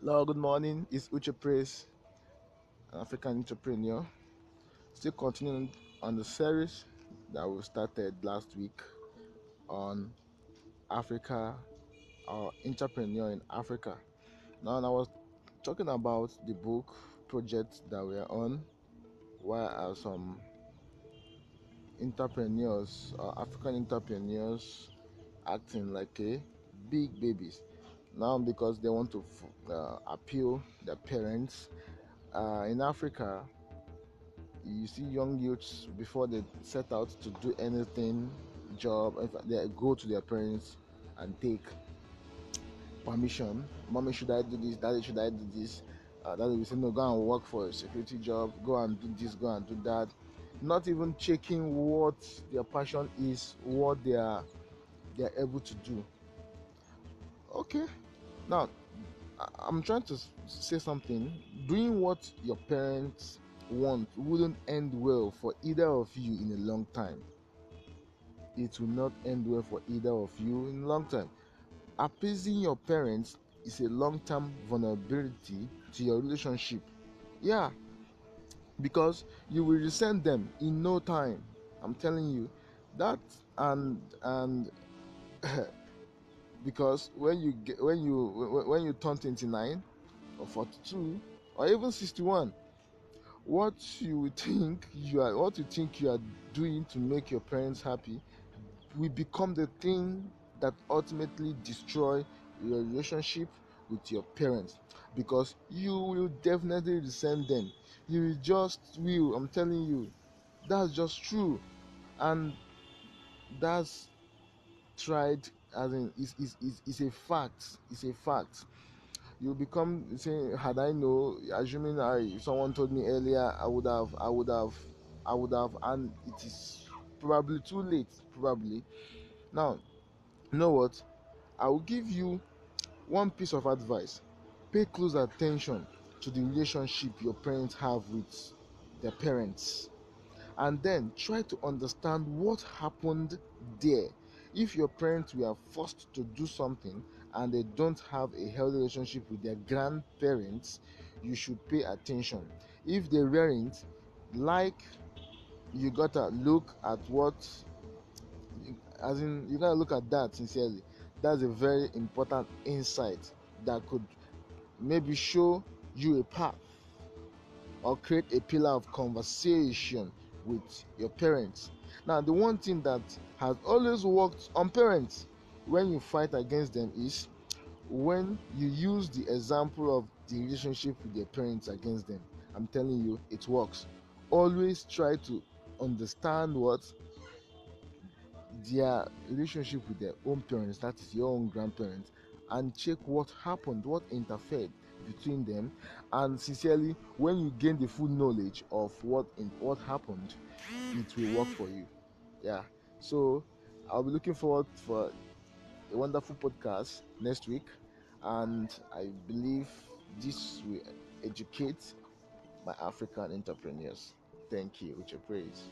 Hello, good morning. It's Uche Praise, an African entrepreneur. Still continuing on the series that we started last week on Africa, our entrepreneur in Africa. Now, I was talking about the book project that we are on. Why are some entrepreneurs, African entrepreneurs, acting like a big babies? Now, because they want to appeal their parents. In Africa, you see young youths, before they set out to do anything, job, they go to their parents and take permission. Mommy, should I do this? Daddy, should I do this? Daddy will say, no, go and work for a security job. Go and do this, go and do that. Not even checking what their passion is, what they are able to do. Okay, now I'm trying to say something. Doing what your parents want wouldn't end well for either of you in a long time. It will not end well for either of you in a long time. Appeasing your parents is a long-term vulnerability to your relationship. Yeah, because you will resent them in no time. I'm telling you that, and because when you turn 29 or 42 or even 61, what you think you are doing to make your parents happy will become the thing that ultimately destroy your relationship with your parents, because you will definitely resent them. You will. I'm telling you, that's just true, and that's tried. As in, it's a fact. It's a fact. You become saying, had I known, assuming someone told me earlier, I would have, and it is probably too late. Probably. Now, you know what? I will give you one piece of advice. Pay close attention to the relationship your parents have with their parents, and then try to understand what happened there. If your parents were forced to do something and they don't have a healthy relationship with their grandparents, you should pay attention. If they weren't, you gotta look at that sincerely. That's a very important insight that could maybe show you a path or create a pillar of conversation with your parents. Now, the one thing that has always worked on parents when you fight against them is when you use the example of the relationship with their parents against them. I'm telling you, it works. Always try to understand what their relationship with their own parents, that is your own grandparents, and check what happened, what interfered between them. And sincerely, when you gain the full knowledge of what happened, it will work for you. Yeah, so I'll be looking forward for a wonderful podcast next week, and I believe this will educate my African entrepreneurs. Thank you. Uche Praise.